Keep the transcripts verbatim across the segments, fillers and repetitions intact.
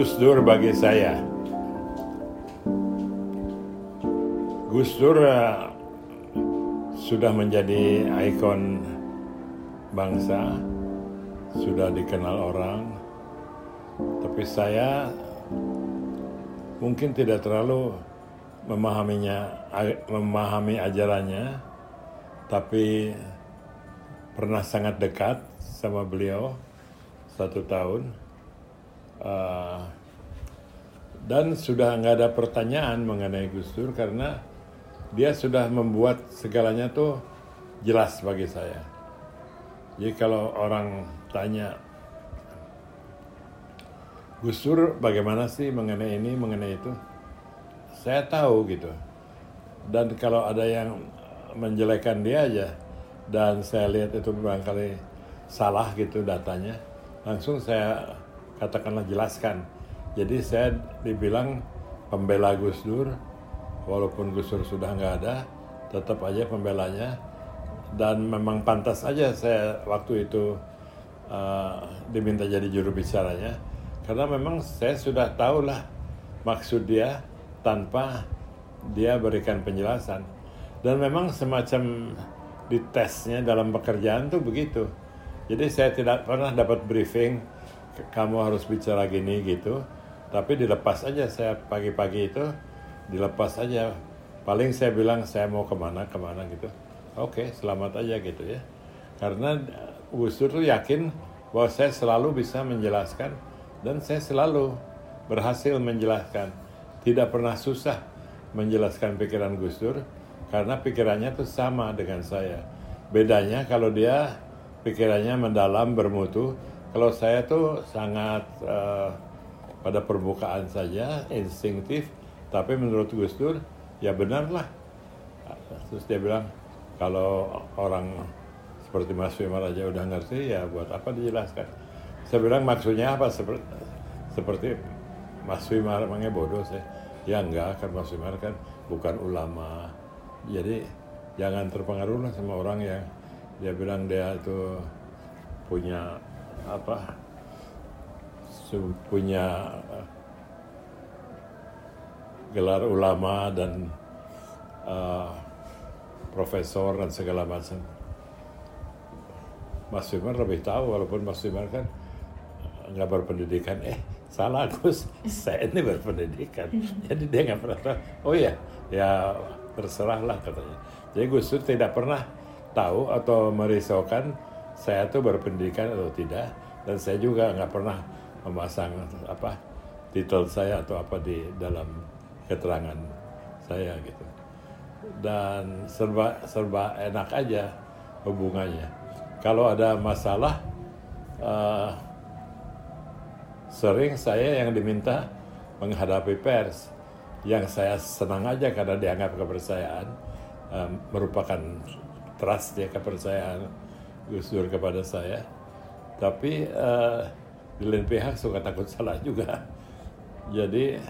Gus Dur bagi saya. Gus Dur uh, sudah menjadi ikon bangsa, sudah dikenal orang, tapi saya mungkin tidak terlalu memahaminya, memahami ajarannya, tapi pernah sangat dekat sama beliau satu tahun. Uh, dan sudah nggak ada pertanyaan mengenai Gus Dur karena dia sudah membuat segalanya tuh jelas bagi saya. Jadi kalau orang tanya, Gus Dur bagaimana sih mengenai ini, mengenai itu, saya tahu gitu. Dan kalau ada yang menjelekan dia aja, dan saya lihat itu barangkali salah gitu datanya, langsung saya katakanlah jelaskan. Jadi saya dibilang pembela Gus Dur, walaupun Gus Dur sudah nggak ada, tetap aja pembelanya. Dan memang pantas aja saya waktu itu uh, diminta jadi juru bicaranya, karena memang saya sudah tahu lah maksud dia tanpa dia berikan penjelasan. Dan memang semacam ditesnya dalam pekerjaan tuh begitu. Jadi saya tidak pernah dapat briefing, kamu harus bicara gini gitu, tapi dilepas aja. Saya pagi-pagi itu dilepas aja, paling saya bilang saya mau kemana-kemana gitu, oke selamat aja gitu ya, karena Gus Dur tuh yakin bahwa saya selalu bisa menjelaskan, dan saya selalu berhasil menjelaskan, tidak pernah susah menjelaskan pikiran Gus Dur, karena pikirannya tuh sama dengan saya. Bedanya kalau dia pikirannya mendalam, bermutu. Kalau saya tuh sangat uh, pada permukaan saja, instinktif, tapi menurut Gus Dur, ya benar lah. Terus dia bilang, kalau orang seperti Mas Wimar aja udah ngerti, ya buat apa dijelaskan. Saya bilang maksudnya apa, seperti, seperti Mas Wimar, emangnya bodoh saya? Ya enggak, kan Mas Wimar kan bukan ulama. Jadi jangan terpengaruh lah sama orang yang dia bilang dia itu punya apa punya gelar ulama dan uh, profesor dan segala macam. Mas Imar lebih tahu, walaupun Mas Imar kan nggak berpendidikan. Eh salah Gus, saya ini berpendidikan. Jadi dia nggak pernah tahu. Oh ya, ya terserahlah katanya. Jadi Gus Dur tidak pernah tahu atau merisaukan saya tuh berpendidikan atau tidak, dan saya juga nggak pernah memasang apa titel saya atau apa di dalam keterangan saya gitu. Dan serba serba enak aja hubungannya. Kalau ada masalah, uh, sering saya yang diminta menghadapi pers, yang saya senang aja karena dianggap kepercayaan, uh, merupakan trust ya, kepercayaan Gus Dur kepada saya. Tapi uh, di lain pihak suka takut salah juga. Jadi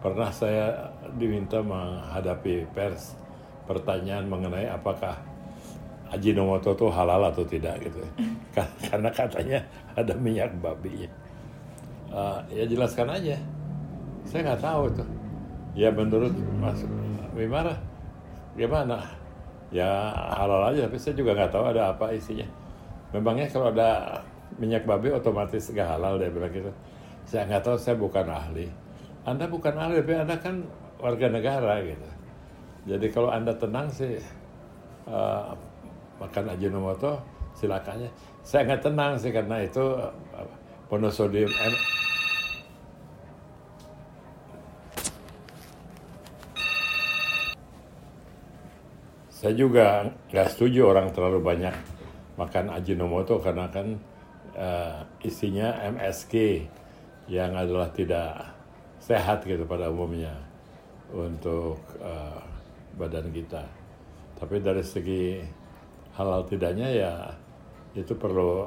pernah saya diminta menghadapi pers pertanyaan mengenai apakah Ajinomoto itu halal atau tidak gitu, karena katanya ada minyak babinya. Uh, ya jelaskan aja, saya nggak tahu tuh. Ya menurut Mas Mimara gimana? Ya halal aja, tapi saya juga nggak tahu ada apa isinya. Memangnya kalau ada minyak babi otomatis nggak halal, dia bilang gitu. Saya nggak tahu, saya bukan ahli. Anda bukan ahli, tapi Anda kan warga negara gitu. Jadi kalau Anda tenang sih uh, makan Ajinomoto silakannya. Saya nggak tenang sih karena itu uh, monosodium. M- Saya juga nggak setuju orang terlalu banyak makan Ajinomoto karena kan uh, isinya M S K yang adalah tidak sehat gitu pada umumnya untuk uh, badan kita. Tapi dari segi halal tidaknya ya itu perlu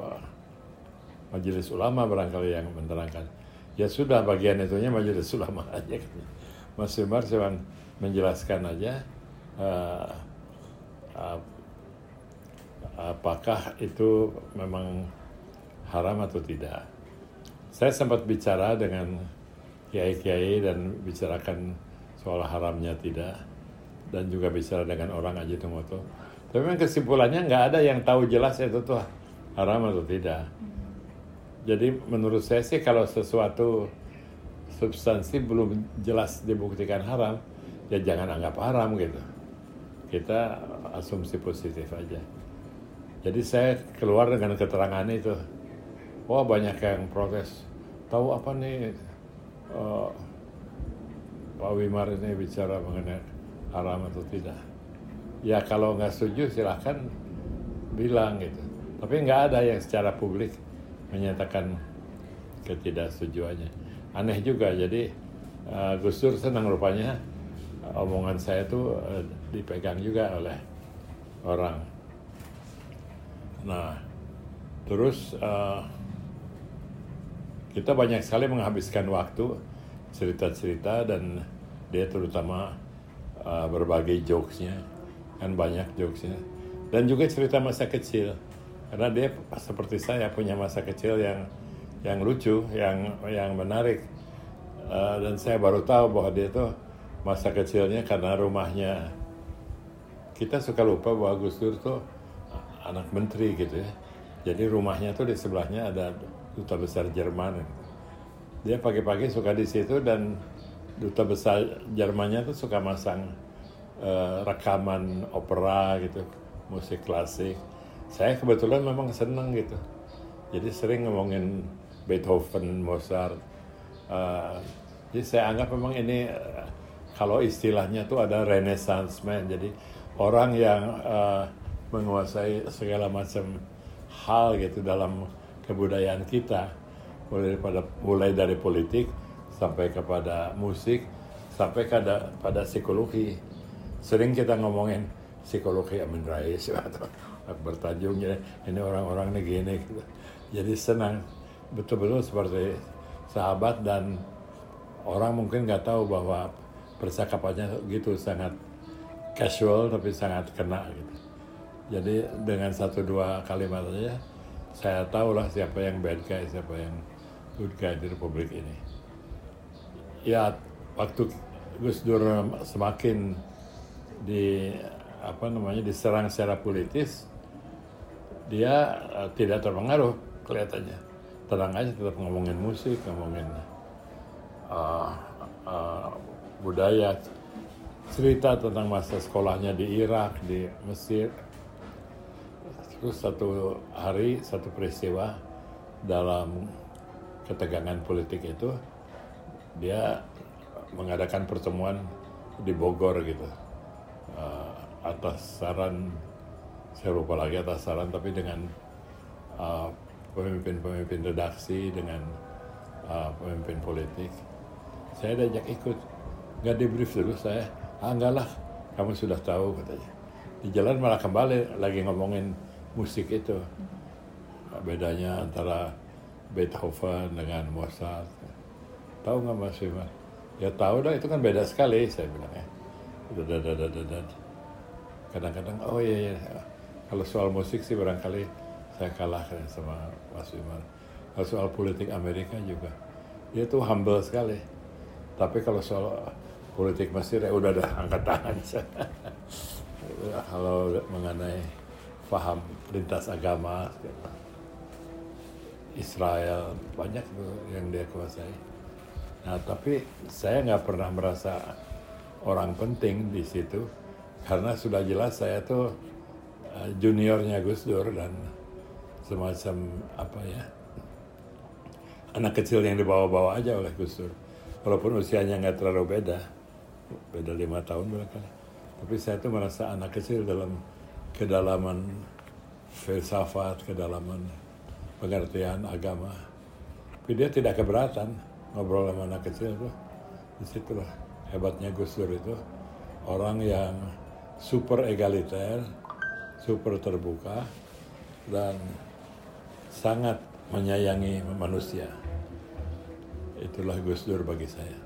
majelis ulama barangkali yang menerangkan. Ya sudah bagian itunya majelis ulama aja. Mas Imar cuman menjelaskan aja. Uh, apakah itu memang haram atau tidak. Saya sempat bicara dengan kiai-kiai dan bicarakan soal haramnya tidak, dan juga bicara dengan orang Ajinomoto. Tapi memang kesimpulannya nggak ada yang tahu jelas itu tuh haram atau tidak. Jadi menurut saya sih kalau sesuatu substansi belum jelas dibuktikan haram, ya jangan anggap haram gitu. Kita asumsi positif aja. Jadi saya keluar dengan keterangan itu. Wah, banyak yang protes. Tahu apa nih uh, Pak Wimar ini bicara mengenai haram atau tidak. Ya kalau nggak setuju silahkan bilang gitu. Tapi nggak ada yang secara publik menyatakan ketidaksetujuannya. Aneh juga. Jadi uh, Gus Dur senang rupanya omongan saya itu uh, dipegang juga oleh orang. Nah, terus uh, kita banyak sekali menghabiskan waktu cerita-cerita, dan dia terutama uh, berbagai jokesnya, kan banyak jokesnya, dan juga cerita masa kecil, karena dia seperti saya punya masa kecil yang yang lucu, yang yang menarik, uh, dan saya baru tahu bahwa dia tuh masa kecilnya karena rumahnya. Kita suka lupa bahwa Gus Dur tuh anak menteri gitu ya. Jadi rumahnya tuh di sebelahnya ada duta besar Jerman. Dia pagi-pagi suka di situ, dan duta besar Jermannya tuh suka masang uh, rekaman opera gitu, musik klasik. Saya kebetulan memang seneng gitu. Jadi sering ngomongin Beethoven, Mozart. Uh, jadi saya anggap memang ini uh, kalau istilahnya tuh ada Renaissance Man, jadi orang yang uh, menguasai segala macam hal gitu dalam kebudayaan kita, mulai pada mulai dari politik sampai kepada musik sampai kepada pada psikologi. Sering kita ngomongin psikologi Amien Rais atau Akbar Tanjung, ya ini orang-orang nih gini gitu. Jadi senang, betul-betul seperti sahabat, dan orang mungkin nggak tahu bahwa percakapannya gitu sangat casual tapi sangat kena gitu. Jadi dengan satu dua kalimat aja saya tahu lah siapa yang bad guy, siapa yang good guy di republik ini. Ya waktu Gus Dur semakin di apa namanya diserang secara politis, dia uh, tidak terpengaruh kelihatannya, tenang aja, tetap ngomongin musik, ngomongin uh, uh, budaya, cerita tentang masa sekolahnya di Irak, di Mesir. Terus satu hari, satu peristiwa dalam ketegangan politik itu, dia mengadakan pertemuan di Bogor gitu, uh, atas saran, saya lupa lagi atas saran, tapi dengan uh, pemimpin-pemimpin redaksi, dengan uh, pemimpin politik. Saya diajak ikut. Nggak debrief dulu saya, ah enggak lah, kamu sudah tahu katanya. Di jalan malah kembali lagi ngomongin musik itu. Bedanya antara Beethoven dengan Mozart. Tahu nggak Mas Imar? Ya tahu dah, itu kan beda sekali, saya bilang ya. Kadang-kadang, oh iya iya, kalau soal musik sih barangkali saya kalah sama Mas Imar. Kalau soal politik Amerika juga, dia tuh humble sekali. Tapi kalau soal politik Mesir ya udah dah angkat tangan. Kalau mengenai paham lintas agama Israel, banyak yang dia kuasai. Nah tapi saya nggak pernah merasa orang penting di situ, karena sudah jelas saya tuh juniornya Gus Dur dan semacam apa ya, anak kecil yang dibawa-bawa aja oleh Gus Dur. Walaupun usianya nggak terlalu beda, beda lima tahun berkali. Tapi saya tuh merasa anak kecil dalam kedalaman filsafat, kedalaman pengertian agama. Tapi dia tidak keberatan ngobrol sama anak kecil tuh. Disitulah hebatnya Gus Dur itu. Orang yang super egaliter, super terbuka, dan sangat menyayangi manusia. Itulah Gus Dur bagi saya.